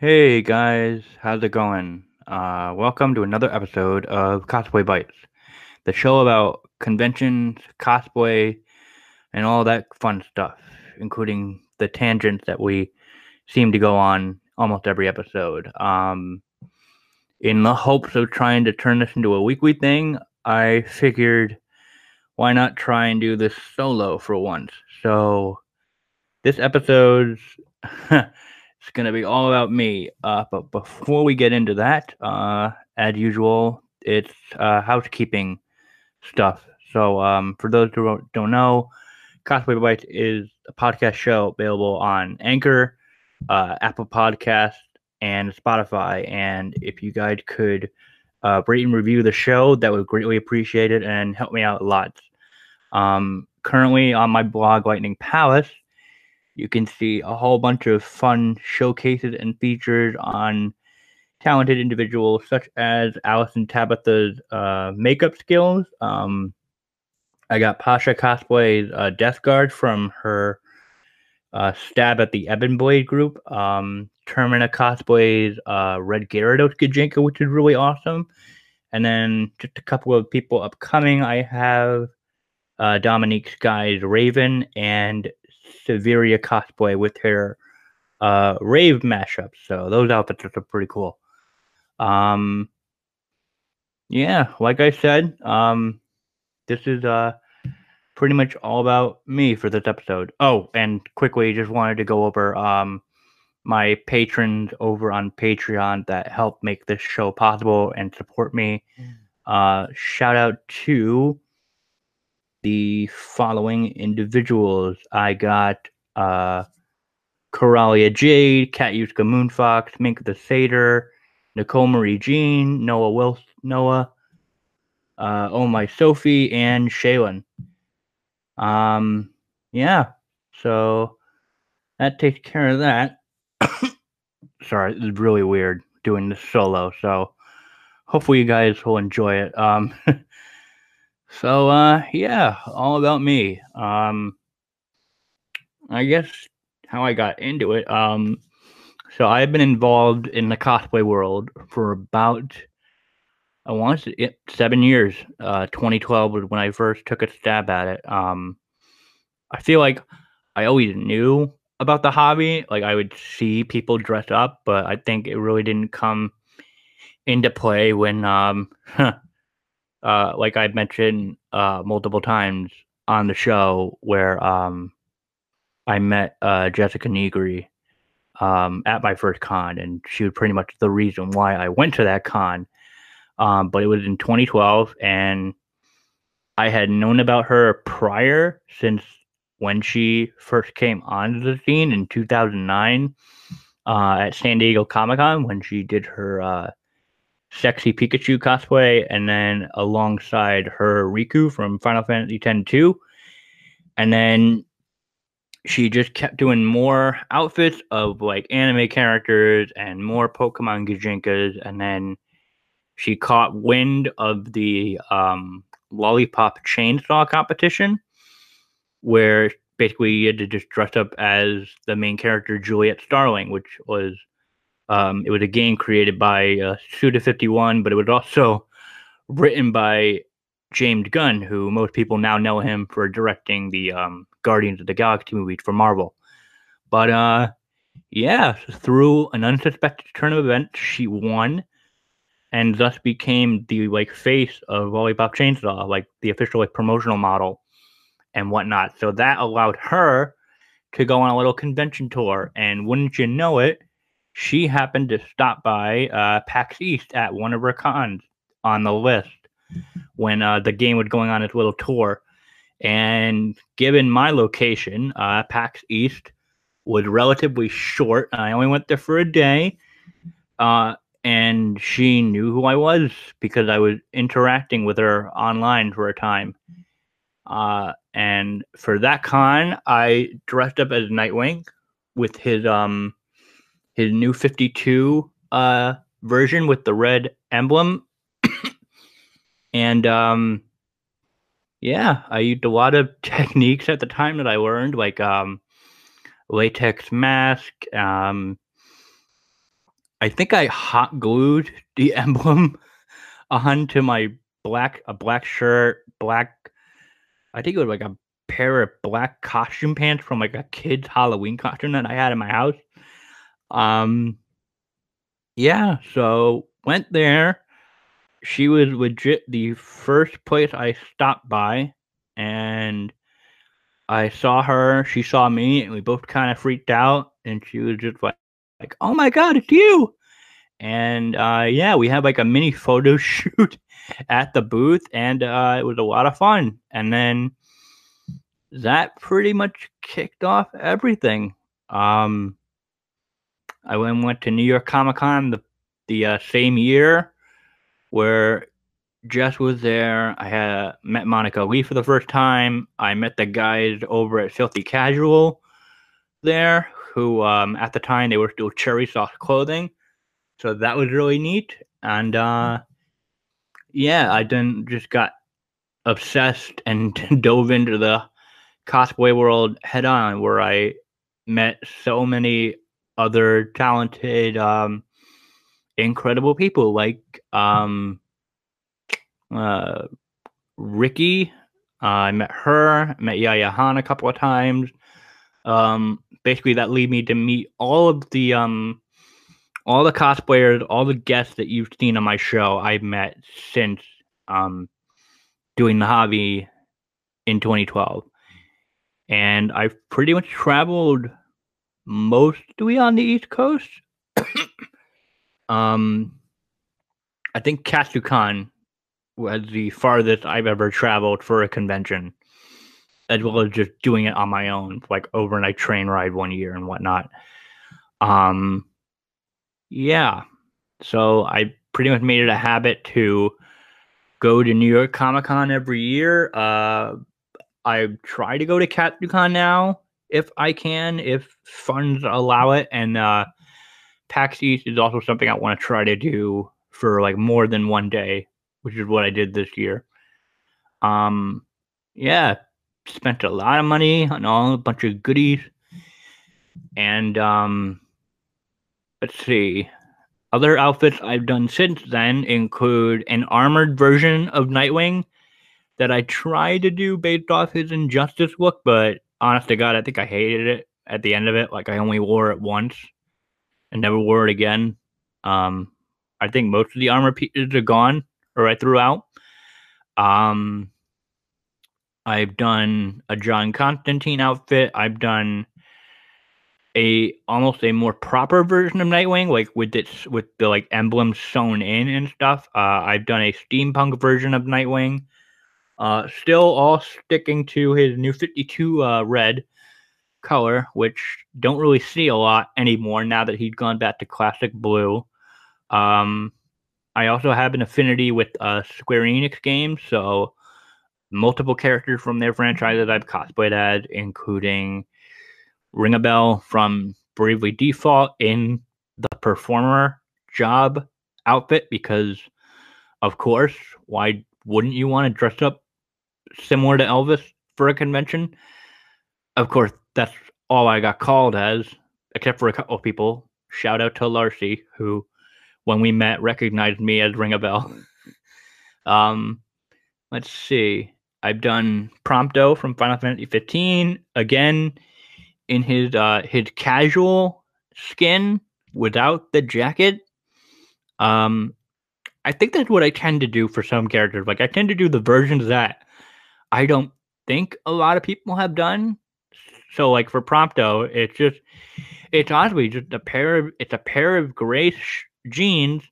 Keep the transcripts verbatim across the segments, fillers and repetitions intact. Hey guys, how's it going? Uh, welcome to another episode of Cosplay Bites, the show about conventions, cosplay, and all that fun stuff, including the tangents that we seem to go on almost every episode. Um, in the hopes of trying to turn this into a weekly thing, I figured why not try and do this solo for once? So this episode's... It's going to be all about me, uh, but before we get into that, uh, as usual, it's uh, housekeeping stuff. So um, for those who don't know, Cosplay Bites is a podcast show available on Anchor, uh, Apple Podcasts, and Spotify. And if you guys could uh, rate and review the show, that would greatly appreciate it and help me out lots. Um, currently on my blog, Lightning Palace, you can see a whole bunch of fun showcases and features on talented individuals such as Alice and Tabitha's uh, makeup skills. Um, I got Pasha cosplay's uh, Death Guard from her uh, stab at the Ebon Blade group. Um, Termina cosplay's uh, Red Gyarados Gajinka, which is really awesome. And then just a couple of people upcoming. I have uh, Dominique Sky's Raven and Severia cosplay with her uh, rave mashups. So those outfits are pretty cool. Um, yeah, like I said, um, this is uh, pretty much all about me for this episode. Oh, and quickly, just wanted to go over um, my patrons over on Patreon that help make this show possible and support me. Uh, shout out to the following individuals. I got uh, Coralia Jade, Katiuska Moonfox, Mink the Satyr, Nicole Marie Jean, Noah Wils, Noah, uh, Oh My Sophie, and Shaylin. Um, yeah, so that takes care of that. Sorry, it's really weird doing this solo, so hopefully you guys will enjoy it. Um, So, uh, yeah, all about me. Um, I guess how I got into it. Um, so I've been involved in the cosplay world for about, I want to say, seven years. Uh, twenty twelve was when I first took a stab at it. Um, I feel like I always knew about the hobby. Like, I would see people dress up, but I think it really didn't come into play when, um, Uh, like I've mentioned uh, multiple times on the show, where um, I met uh, Jessica Negri um, at my first con, and she was pretty much the reason why I went to that con. Um, but it was in twenty twelve, and I had known about her prior since when she first came onto the scene in two thousand nine uh, at San Diego Comic-Con, when she did her... Uh, Sexy Pikachu cosplay, and then alongside her Riku from Final Fantasy X two. And then she just kept doing more outfits of like anime characters and more Pokemon Gajinkas. And then she caught wind of the um, Lollipop Chainsaw competition, where basically you had to just dress up as the main character, Juliet Starling, which was Um, it was a game created by uh, Suda fifty-one, but it was also written by James Gunn, who most people now know him for directing the um, Guardians of the Galaxy movies for Marvel. But uh, yeah, through an unsuspected turn of events, she won, and thus became the like face of Lollipop Chainsaw, like the official like promotional model and whatnot. So that allowed her to go on a little convention tour, and wouldn't you know it, she happened to stop by uh, PAX East at one of her cons on the list when uh, the game was going on its little tour. And given my location, uh, PAX East was relatively short. I only went there for a day. Uh, and she knew who I was because I was interacting with her online for a time. Uh, and for that con, I dressed up as Nightwing with his... um. his New fifty-two uh, version with the red emblem. and, um, yeah, I used a lot of techniques at the time that I learned, like um, latex mask, um, I think I hot glued the emblem onto my black, a black shirt, black, I think it was like a pair of black costume pants from like a kid's Halloween costume that I had in my house. Um, yeah, so went there. She was legit the first place I stopped by, and I saw her, she saw me, and we both kind of freaked out, and she was just like, like, oh my God, it's you. And uh, yeah, we had like a mini photo shoot at the booth, and uh, it was a lot of fun. And then that pretty much kicked off everything. Um, I then went to New York Comic Con the, the uh, same year, where Jess was there. I had met Monica Lee for the first time. I met the guys over at Filthy Casual there, who um, at the time they were still Cherry Sauce Clothing. So that was really neat. And uh, yeah, I then just got obsessed and dove into the cosplay world head on, where I met so many other talented, um, incredible people like um, uh, Ricky. Uh, I met her, met Yaya Han a couple of times. Um, basically, that led me to meet all of the um, all the cosplayers, all the guests that you've seen on my show. I've met since um, doing the hobby in twenty twelve, and I've pretty much traveled mostly on the East Coast. Um, I think CatsuCon was the farthest I've ever traveled for a convention, as well as just doing it on my own, like overnight train ride one year and whatnot. Um, yeah, so I pretty much made it a habit to go to New York Comic Con every year. Uh, I try to go to CatsuCon now if I can, if funds allow it, and uh, PAX East is also something I want to try to do for like more than one day, which is what I did this year. Um, yeah, spent a lot of money on all a bunch of goodies, and um, let's see. Other outfits I've done since then include an armored version of Nightwing that I tried to do based off his Injustice look, but honest to God, I think I hated it at the end of it. Like I only wore it once and never wore it again. Um, I think most of the armor pieces are gone, or I threw out. Um, I've done a John Constantine outfit. I've done a almost a more proper version of Nightwing, like with its with the like emblems sewn in and stuff. Uh, I've done a steampunk version of Nightwing. Uh, still all sticking to his New fifty-two uh, red color, which don't really see a lot anymore now that he's gone back to classic blue. Um, I also have an affinity with uh, Square Enix games, so multiple characters from their franchise that I've cosplayed as, including Ring a Bell from Bravely Default in the Performer Job outfit, because, of course, why wouldn't you want to dress up similar to Elvis for a convention? Of course, that's all I got called as, except for a couple of people. Shout out to Larcy, who, when we met, recognized me as Ring a Bell. um, let's see. I've done Prompto from Final Fantasy fifteen. Again, in his uh, his casual skin without the jacket. Um, I think that's what I tend to do for some characters. Like I tend to do the versions that I don't think a lot of people have done. So like for Prompto, it's just, it's honestly just a pair of, it's a pair of gray sh jeans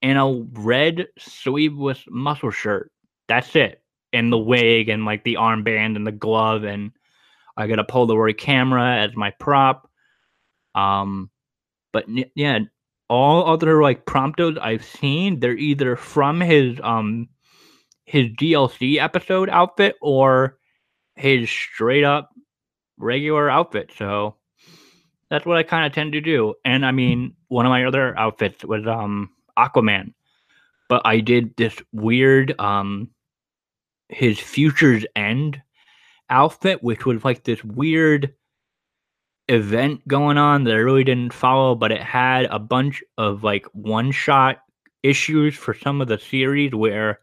and a red sleeveless muscle shirt. That's it. And the wig and like the armband and the glove, and I got a Polaroid camera as my prop. Um, but yeah, all other like Promptos I've seen, they're either from his, um, his D L C episode outfit or his straight up regular outfit. So that's what I kind of tend to do. And I mean, one of my other outfits was um Aquaman, but I did this weird um his Future's End outfit, which was like this weird event going on that I really didn't follow, but it had a bunch of like one-shot issues for some of the series where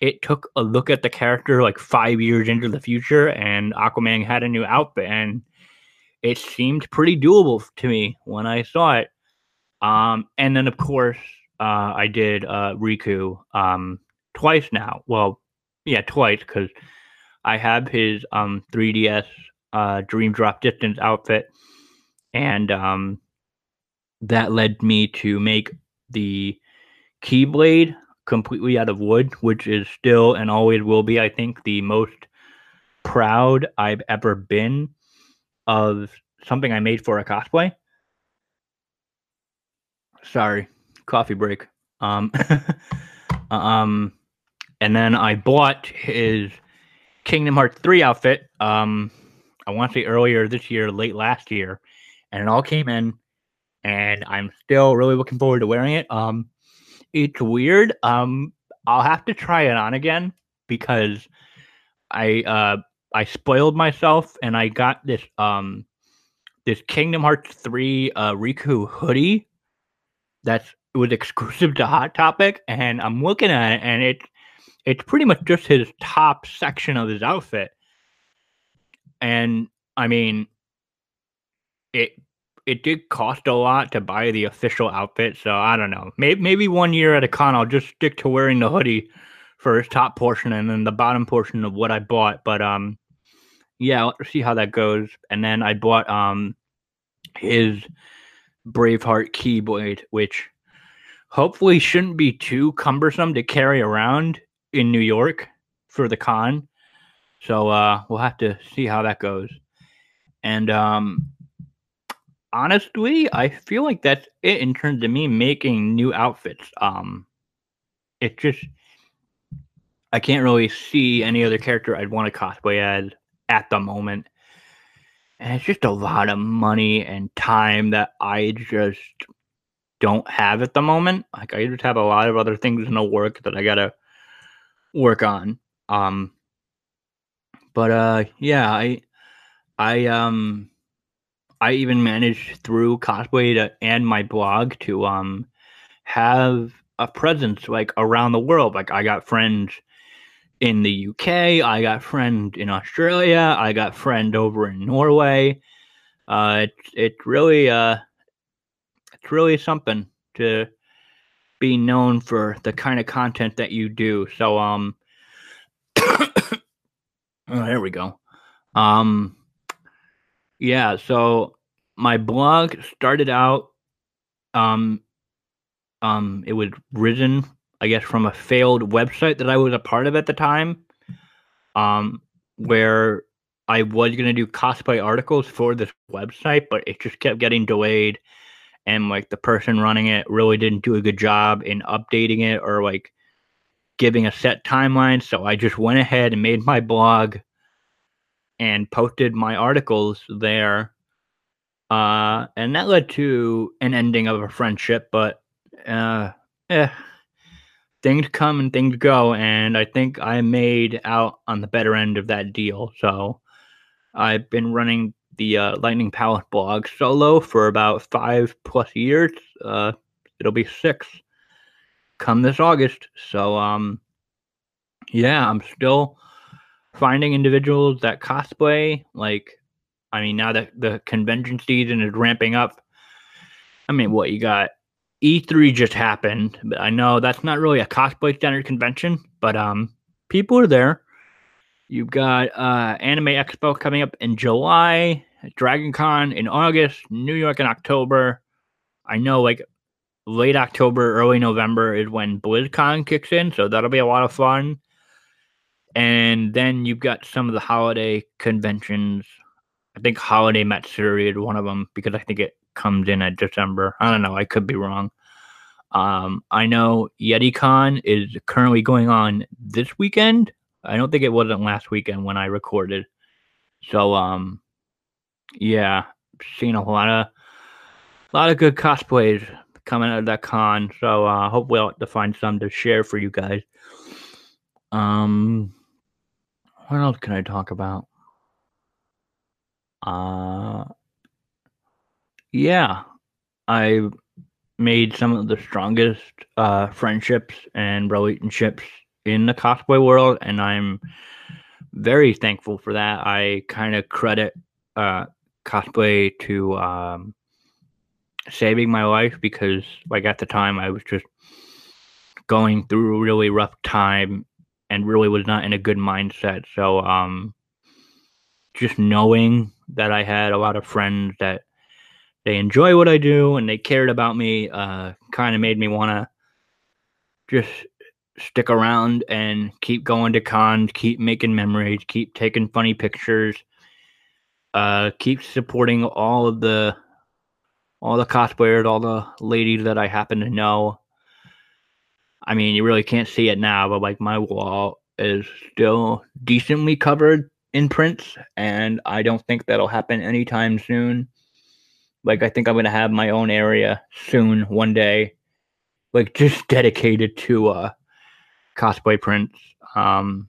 it took a look at the character like five years into the future, and Aquaman had a new outfit, and it seemed pretty doable to me when I saw it. Um, and then, of course, uh, I did uh, Riku um, twice now. Well, yeah, twice, because I have his um, three D S uh, Dream Drop Distance outfit, and um, that led me to make the Keyblade completely out of wood, which is still and always will be, I think, the most proud I've ever been of something I made for a cosplay. Sorry, coffee break. Um, um, and then I bought his Kingdom Hearts three outfit. Um, I want to say earlier this year, late last year, and it all came in, and I'm still really looking forward to wearing it. Um, it's weird. Um, I'll have to try it on again because I uh I spoiled myself and I got this um this Kingdom Hearts three uh Riku hoodie. That's it was exclusive to Hot Topic, and I'm looking at it, and it's it's pretty much just his top section of his outfit. And I mean, it it did cost a lot to buy the official outfit, so I don't know. Maybe maybe one year at a con, I'll just stick to wearing the hoodie for his top portion and then the bottom portion of what I bought. But um, yeah, let's see how that goes. And then I bought um his Braveheart Keyblade, which hopefully shouldn't be too cumbersome to carry around in New York for the con. So uh, we'll have to see how that goes. And um, honestly, I feel like that's it in terms of me making new outfits. Um, it just, I can't really see any other character I'd want to cosplay as at the moment. And it's just a lot of money and time that I just don't have at the moment. Like, I just have a lot of other things in the work that I gotta work on. Um, but uh, yeah, I, I, um, I even managed through cosplay to, and my blog to um have a presence like around the world. Like, I got friends in the U K, I got friend in Australia, I got friend over in Norway. Uh, it's it's really uh, it's really something to be known for the kind of content that you do. So um, oh, there we go. Um, yeah. So my blog started out. Um, um, it was risen, I guess, from a failed website that I was a part of at the time, um, where I was going to do cosplay articles for this website, but it just kept getting delayed. And like the person running it really didn't do a good job in updating it or like giving a set timeline. So I just went ahead and made my blog and posted my articles there. Uh, and that led to an ending of a friendship, but uh, eh. Things come and things go, and I think I made out on the better end of that deal. So I've been running the uh, Lightning Palace blog solo for about five plus years. Uh, it'll be six come this August. So um, yeah, I'm still finding individuals that cosplay. Like, I mean, now that the convention season is ramping up, I mean, what you got? E three just happened, but I know that's not really a cosplay standard convention, but um, people are there. You've got uh, Anime Expo coming up in July, Dragon Con in August, New York in October. I know like late October, early November is when BlizzCon kicks in, so that'll be a lot of fun. And then you've got some of the holiday conventions. I think Holiday Matsuri is one of them because I think it comes in at December. I don't know. I could be wrong. Um, I know YetiCon is currently going on this weekend. I don't think it wasn't last weekend when I recorded. So, um, yeah, seen a lot of, a lot of good cosplays coming out of that con. So, uh, hopefully I'll have to find some to share for you guys. Um, what else can I talk about? Uh, yeah, I made some of the strongest uh, friendships and relationships in the cosplay world, and I'm very thankful for that. I kind of credit uh, cosplay to um, saving my life, because like at the time I was just going through a really rough time and really was not in a good mindset. So um, just knowing that I had a lot of friends that they enjoy what I do and they cared about me uh, kind of made me want to just stick around and keep going to cons, keep making memories, keep taking funny pictures, uh, keep supporting all of the all the cosplayers, all the ladies that I happen to know. I mean, you really can't see it now, but like my wall is still decently covered in prints, and I don't think that'll happen anytime soon. Like, I think I'm going to have my own area soon, one day, like, just dedicated to uh, cosplay prints um,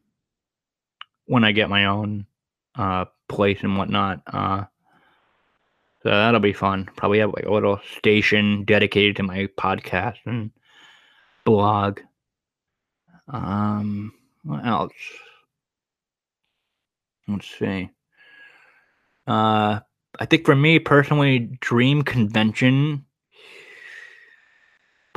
when I get my own uh, place and whatnot. Uh, so that'll be fun. Probably have, like, a little station dedicated to my podcast and blog. Um, what else? Let's see. Uh... I think for me personally, dream convention,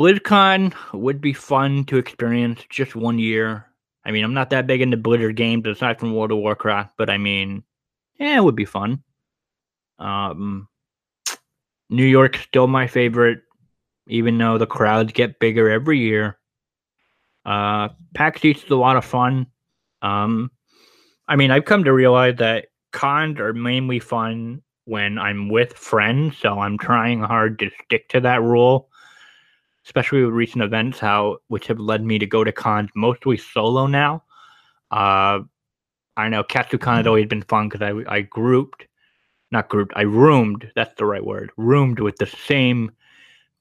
BlizzCon would be fun to experience just one year. I mean, I'm not that big into Blizzard games aside from World of Warcraft, but I mean, yeah, it would be fun. Um, New York's still my favorite, even though the crowds get bigger every year. Uh, PAX East is a lot of fun. Um, I mean, I've come to realize that cons are mainly fun when I'm with friends, so I'm trying hard to stick to that rule, especially with recent events, how which have led me to go to cons mostly solo now. Uh, I know CatsuCon has always been fun because I, I grouped, not grouped, I roomed, that's the right word, roomed with the same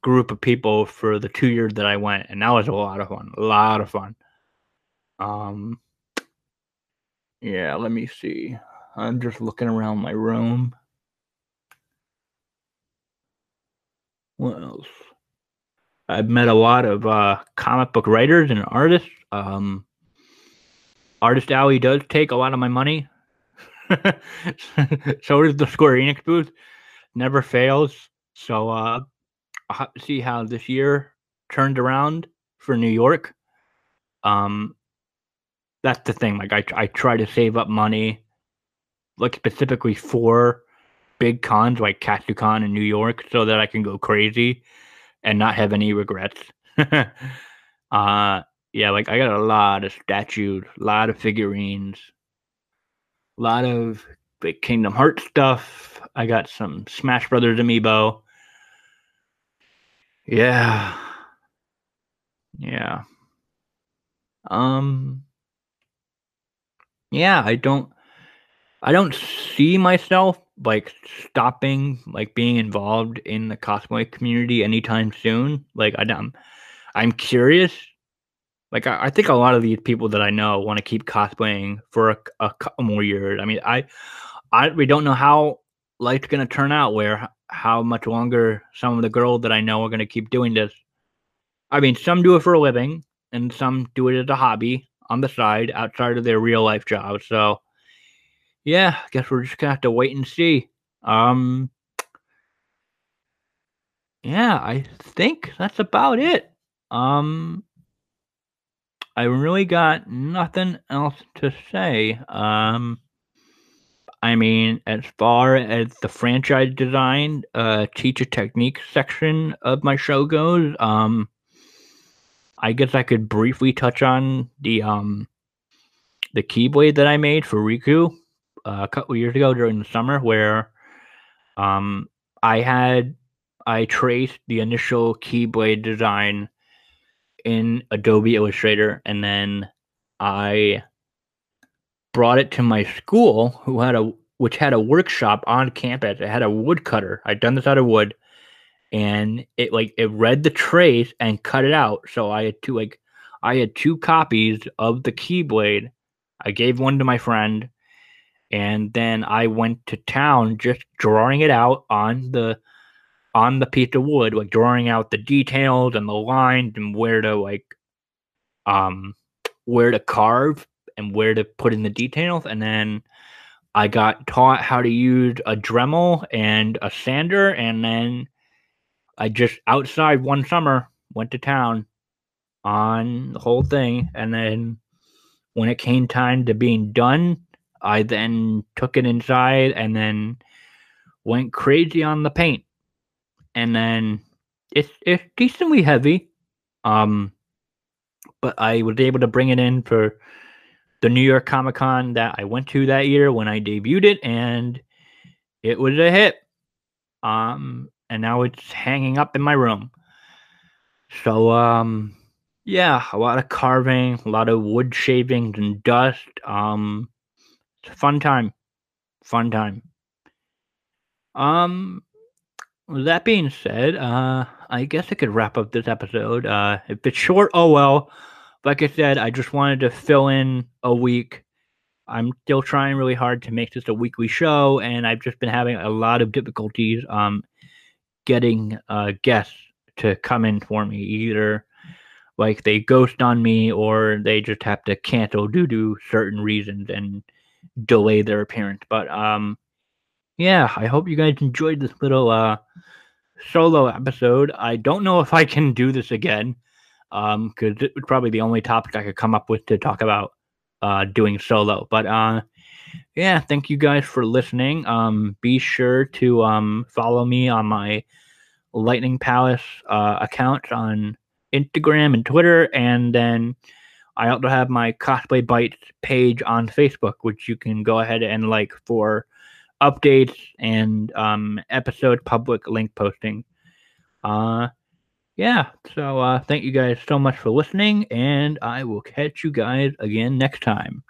group of people for the two years that I went, and that was a lot of fun, a lot of fun. Um, yeah, let me see. I'm just looking around my room. What else? I've met a lot of uh, comic book writers and artists. Um, Artist Alley does take a lot of my money. So does the Square Enix booth. Never fails. So uh, I'll have to see how this year turned around for New York. Um, that's the thing. Like I, I try to save up money, like specifically for big cons like CatsuCon in New York, so that I can go crazy and not have any regrets. uh, yeah, like I got a lot of statues, a lot of figurines, a lot of like Kingdom Hearts stuff. I got some Smash Brothers amiibo. Yeah. Yeah. Um. Yeah, I don't I don't see myself like stopping, like being involved in the cosplay community anytime soon. Like I I'm, I'm curious. Like I, I think a lot of these people that I know want to keep cosplaying for a, a couple more years. I mean, I, I we don't know how life's gonna turn out. Where how much longer some of the girls that I know are gonna keep doing this. I mean, some do it for a living, and some do it as a hobby on the side outside of their real life job. So. Yeah, I guess we're just gonna have to wait and see. Um, yeah, I think that's about it. Um, I really got nothing else to say. Um, I mean, as far as the franchise design, uh, teach a technique section of my show goes, um, I guess I could briefly touch on the um, the Keyblade that I made for Riku. A couple years ago during the summer, where um, I had I traced the initial Keyblade design in Adobe Illustrator, and then I brought it to my school, who had a which had a workshop on campus. It had a woodcutter. I'd done this out of wood, and it like it read the trace and cut it out. So I had two like I had two copies of the Keyblade. I gave one to my friend. And then I went to town just drawing it out on the on the piece of wood, like drawing out the details and the lines and where to like um where to carve and where to put in the details. And then I got taught how to use a Dremel and a sander, and then I just outside one summer went to town on the whole thing. And then when it came time to being done, I then took it inside and then went crazy on the paint. And then it's it's decently heavy, um, but I was able to bring it in for the New York Comic Con that I went to that year when I debuted it, and it was a hit. Um, and now it's hanging up in my room. So um, yeah, a lot of carving, a lot of wood shavings and dust. Um, it's a fun time, fun time. Um. That being said, uh, I guess I could wrap up this episode. Uh, if it's short, oh well. Like I said, I just wanted to fill in a week. I'm still trying really hard to make this a weekly show, and I've just been having a lot of difficulties um, getting uh, guests to come in for me. Either like they ghost on me, or they just have to cancel due to certain reasons and delay their appearance. But um. yeah, I hope you guys enjoyed this little uh, solo episode. I don't know if I can do this again, um, because it was probably the only topic I could come up with to talk about uh, doing solo. But uh, yeah, thank you guys for listening. Um, be sure to um, follow me on my Lightning Palace uh, accounts on Instagram and Twitter. And then I also have my Cosplay Bites page on Facebook, which you can go ahead and like for updates and um episode public link posting. Uh yeah so uh thank you guys so much for listening, and I will catch you guys again next time.